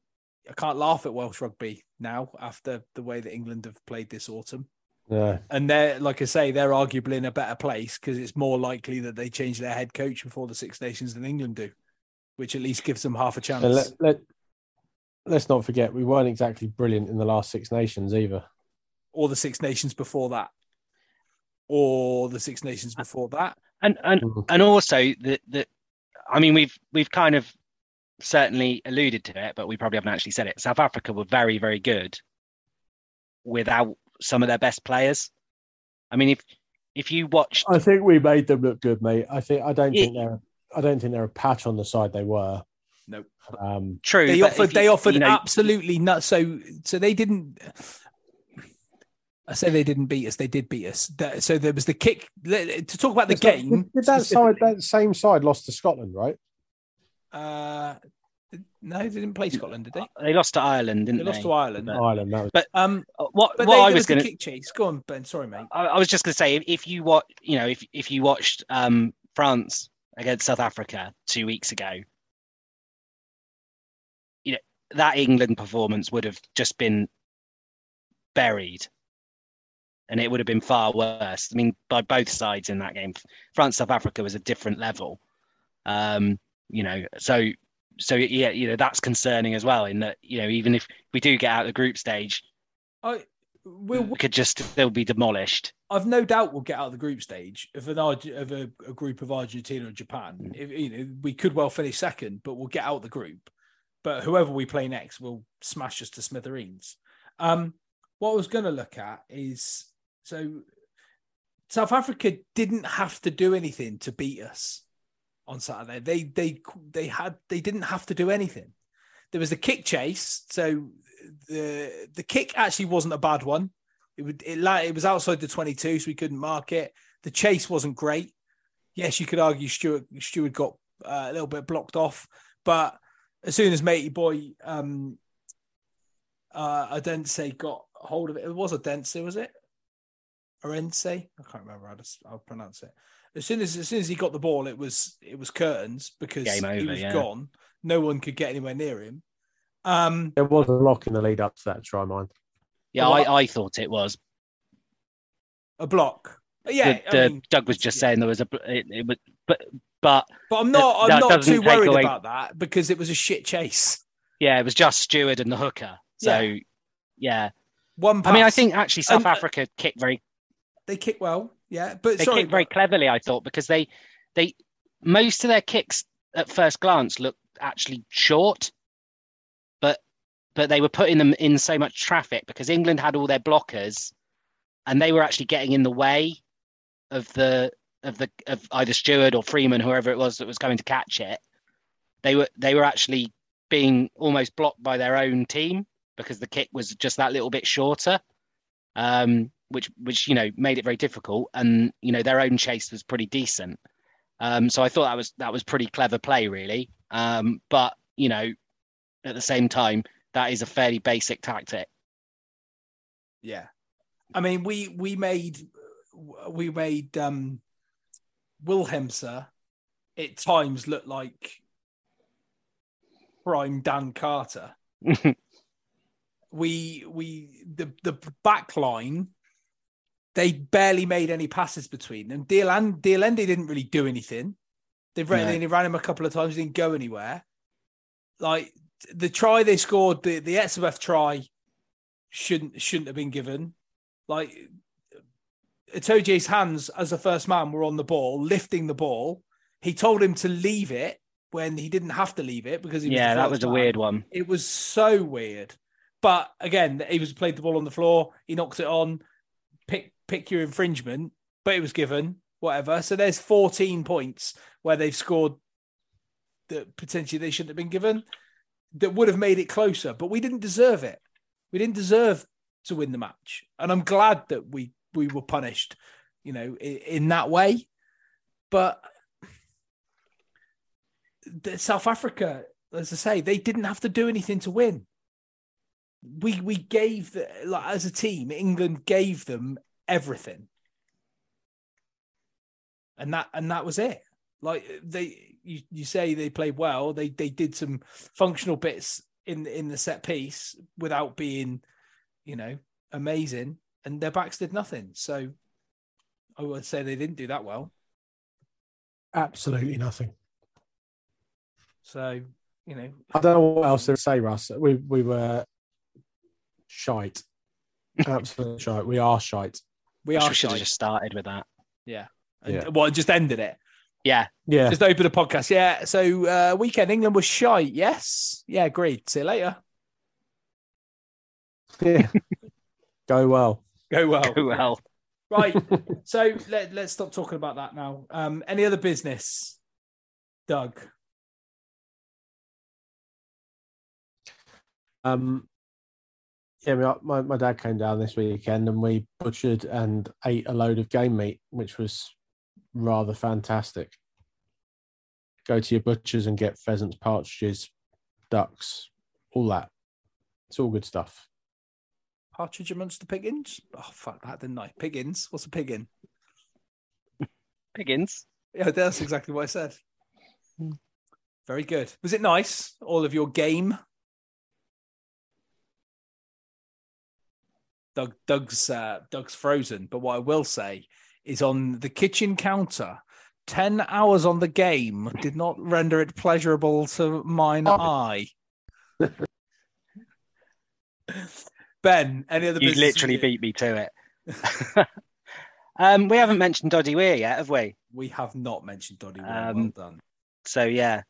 laugh at Welsh rugby now after the way that England have played this autumn. No. And they're, like I say, they're arguably in a better place because it's more likely that they change their head coach before the Six Nations than England do, which at least gives them half a chance. Let's not forget, we weren't exactly brilliant in the last Six Nations either. Or the Six Nations before that. And also the I mean we've kind of certainly alluded to it, but we probably haven't actually said it. South Africa were very, very good without some of their best players. I mean, if you watched, I think we made them look good, mate. I don't think they're a patch on the side they were. No, true. They offered absolutely nuts. So they didn't. I say they didn't beat us. They did beat us. So there was the kick. To talk about the game. Did that same side lost to Scotland, right? No, they didn't play Scotland, did they? They lost to Ireland, didn't they? They lost to Ireland. That was... But the kick chase. Go on, Ben. Sorry, mate. I was just going to say, if you watched France against South Africa 2 weeks ago, that England performance would have just been buried. And it would have been far worse. I mean, by both sides in that game, France, South Africa was a different level. That's concerning as well. In that, even if we do get out of the group stage, we could just still be demolished. I've no doubt we'll get out of the group stage of a group of Argentina and Japan. We could well finish second, but we'll get out the group. but whoever we play next will smash us to smithereens. What I was going to look at is, so South Africa didn't have to do anything to beat us on Saturday. They didn't have to do anything. There was a kick chase, so the kick actually wasn't a bad one. It was outside the 22, so we couldn't mark it. The chase wasn't great. Yes, you could argue Stewart got a little bit blocked off, but as soon as matey boy, Adense got hold of it. It was Adense, was it? Arense? I can't remember how to pronounce it. As soon as he got the ball, it was curtains, because over, he was gone. No one could get anywhere near him. There was a block in the lead up to that try, mine. Yeah, I thought it was a block. Yeah, Doug was just saying there was a. It was, but I'm not too worried about that, because it was a shit chase. Yeah, it was just Stewart and the hooker. So yeah. One pass. I mean, I think actually South Africa kicked very. They kicked well. Yeah, but they kicked very cleverly, I thought, because they most of their kicks at first glance looked actually short, but they were putting them in so much traffic because England had all their blockers, and they were actually getting in the way of either Stewart or Freeman, whoever it was that was going to catch it. They were actually being almost blocked by their own team because the kick was just that little bit shorter, which made it very difficult. And their own chase was pretty decent. So I thought that was pretty clever play, really. But at the same time, that is a fairly basic tactic. Yeah, I mean, we made Wilhelmser at times look like prime Dan Carter. The back line, they barely made any passes between them. Dielende didn't really do anything. They ran him a couple of times, didn't go anywhere. Like the try they scored, the Etzebeth try shouldn't have been given. Like Itoje's hands as a first man were on the ball, lifting the ball. He told him to leave it when he didn't have to leave it because he was that was a weird one. It was so weird. But again, he played the ball on the floor. He knocked it on. Pick your infringement, but it was given. Whatever. So there's 14 points where they've scored that potentially they shouldn't have been given, that would have made it closer. But we didn't deserve it. We didn't deserve to win the match, and I'm glad that we were punished, in that way. But South Africa, as I say, they didn't have to do anything to win. We gave as a team, England gave them everything. And that was it. Like you say they played well. They did some functional bits in the set piece without being, amazing. And their backs did nothing. So I would say they didn't do that well. Absolutely nothing. So I don't know what else to say, Russ. We were shite. Absolutely shite. We are shite. We should have just started with that. Yeah. Yeah. Well, just ended it. Yeah. Just open a podcast. Yeah. So weekend England was shite. Yes. Yeah. Agreed. See you later. Yeah. Go well. Right. So let's stop talking about that now. Any other business, Doug? Yeah, my dad came down this weekend and we butchered and ate a load of game meat, which was rather fantastic. Go to your butchers and get pheasants, partridges, ducks, all that. It's all good stuff. Partridge amongst the piggins? Oh, fuck that, didn't I? Piggins? What's a piggin? Piggins? Yeah, that's exactly what I said. Very good. Was it nice, all of your game? Doug's frozen, but what I will say is on the kitchen counter, 10 hours on the game did not render it pleasurable to mine eye. Ben, any other business? You literally beat me to it. We haven't mentioned Doddy Weir yet, have we? We have not mentioned Doddy Weir. Well done. So, yeah,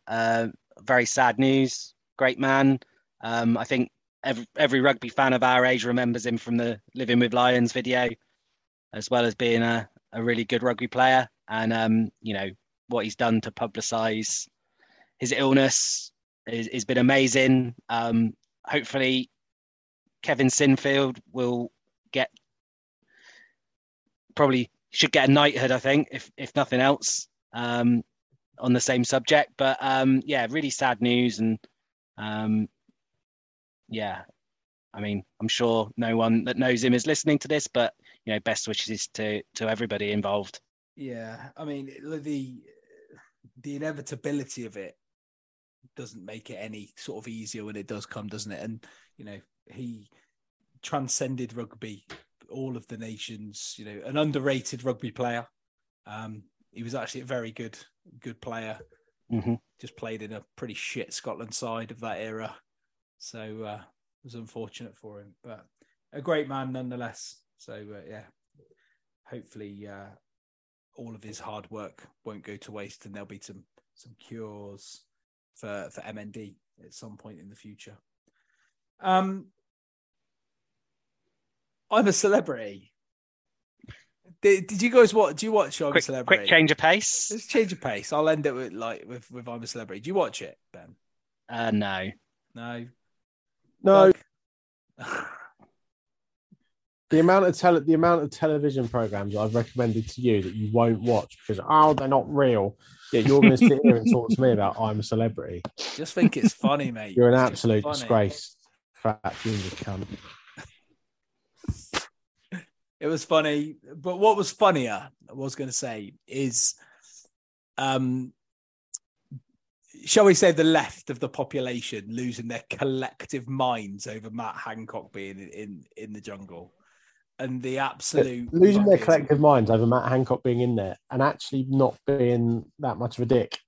very sad news. great man. I think every rugby fan of our age remembers him from the Living with Lions video, as well as being a really good rugby player. And, you know, what he's done to publicise his illness has been amazing. Hopefully Kevin Sinfield will get, probably should get a knighthood, I think, if nothing else, on the same subject. But yeah, really sad news. And yeah, I mean, I'm sure no one that knows him is listening to this, but, you know, best wishes to everybody involved. Yeah, I mean, the inevitability of it doesn't make it any sort of easier when it does come, doesn't it? And, you know, he transcended rugby, all of the nations, you know, an underrated rugby player. He was actually a very good player. Mm-hmm. Just played in a pretty shit Scotland side of that era. So it was unfortunate for him, but a great man nonetheless. So yeah, hopefully all of his hard work won't go to waste, and there'll be some cures for MND at some point in the future. I'm a Celebrity. Did you guys watch I'm a Celebrity? Quick change of pace. Let's change of pace. I'll end it with I'm a Celebrity. Do you watch it, Ben? No. The amount of television programs I've recommended to you that you won't watch because they're not real. Yeah, you're going to sit here and talk to me about I'm a Celebrity. Just think it's funny, mate. You're an absolute disgrace. Fat human cunt. It was funny, but what was funnier, I was going to say, is, shall we say, the left of the population losing their collective minds over Matt Hancock being in the jungle, and the absolute losing their collective minds over Matt Hancock being in there and actually not being that much of a dick.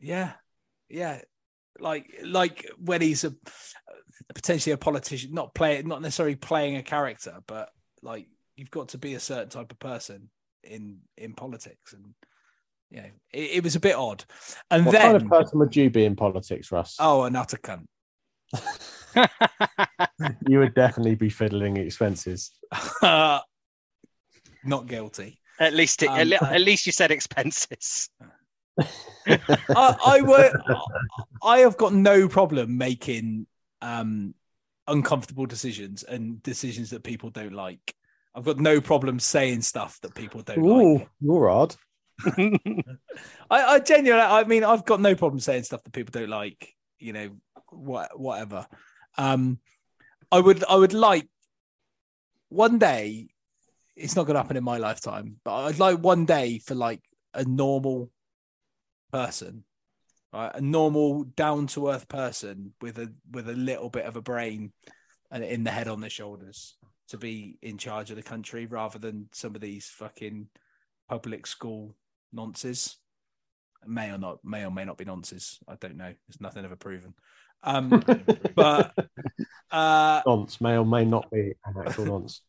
Yeah, like when he's potentially a politician, not necessarily playing a character, but like. You've got to be a certain type of person in politics, and you know it was a bit odd. And what kind of person would you be in politics, Russ? Oh, an utter cunt. You would definitely be fiddling expenses. Not guilty. At least you said expenses. I have got no problem making uncomfortable decisions and decisions that people don't like. I've got no problem saying stuff that people don't like. You're odd. I genuinely, I mean, I've got no problem saying stuff that people don't like, you know, whatever. I would like one day, it's not going to happen in my lifetime, but I'd like one day for like a normal person, right? A normal down to earth person with a little bit of a brain and in the head on their shoulders, to be in charge of the country rather than some of these fucking public school nonces. May or may not be nonces. I don't know. There's nothing ever proven. But nonce may or may not be an actual nonce.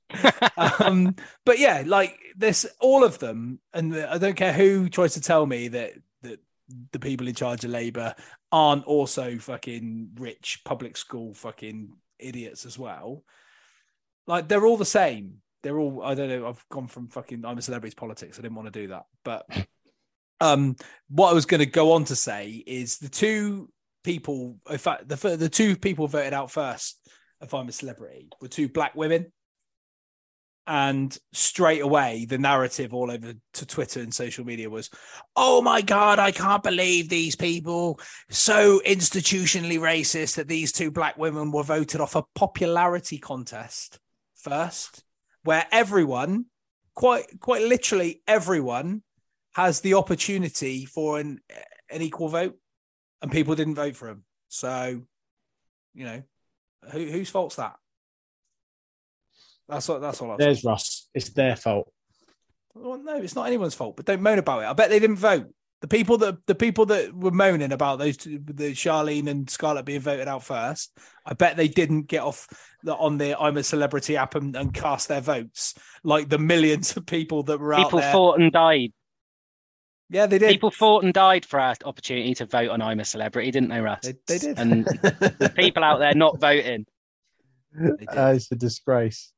But yeah, like this, all of them, and I don't care who tries to tell me that the people in charge of Labour aren't also fucking rich public school fucking idiots as well. Like, they're all the same. They're all, I don't know, I've gone from fucking I'm a Celebrity politics. I didn't want to do that. But what I was going to go on to say is the two people voted out first if I'm a Celebrity were two black women. And straight away, the narrative all over to Twitter and social media was, oh my God, I can't believe these people, so institutionally racist that these two black women were voted off a popularity contest first, where everyone, quite literally everyone, has the opportunity for an equal vote, and people didn't vote for him. So, you know, whose fault's that? That's all. There's Russ. It's their fault. Well, no, it's not anyone's fault. But don't moan about it. I bet they didn't vote. The people that were moaning about those two, the Charlene and Scarlett being voted out first, I bet they didn't get off on the I'm a Celebrity app and cast their votes like the millions of people that were out there. People fought and died. Yeah, they did. People fought and died for our opportunity to vote on I'm a Celebrity, didn't they, Russ? They did. And the people out there not voting. It's a disgrace.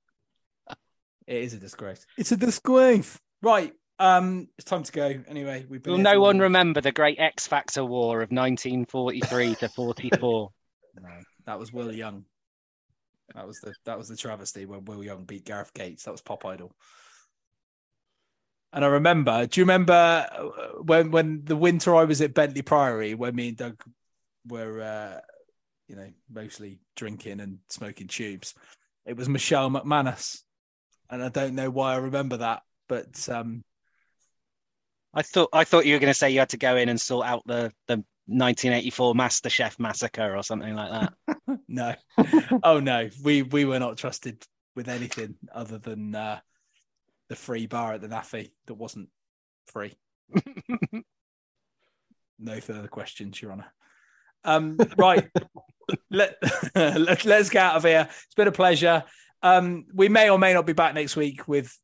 It is a disgrace. It's a disgrace. Right. It's time to go. Anyway, will no one remember the great X Factor War of 1943 to 44? No, that was Will Young. That was the travesty when Will Young beat Gareth Gates. That was Pop Idol. And I remember, do you remember when the winter I was at Bentley Priory, when me and Doug were, mostly drinking and smoking tubes, it was Michelle McManus. And I don't know why I remember that, but... I thought you were going to say you had to go in and sort out the 1984 MasterChef massacre or something like that. No. Oh, no. We were not trusted with anything other than... the free bar at the Naffy that wasn't free. No further questions, Your Honour. Right. Let's get out of here. It's been a pleasure. We may or may not be back next week with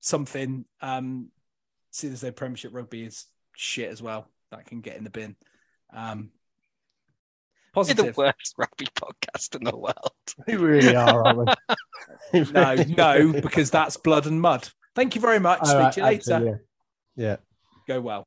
something. Seeing as though Premiership Rugby is shit as well, that can get in the bin. Positive. We're the worst rugby podcast in the world. They really are, aren't we? No, because that's blood and mud. Thank you very much. Right, speak to you later. Yeah. Go well.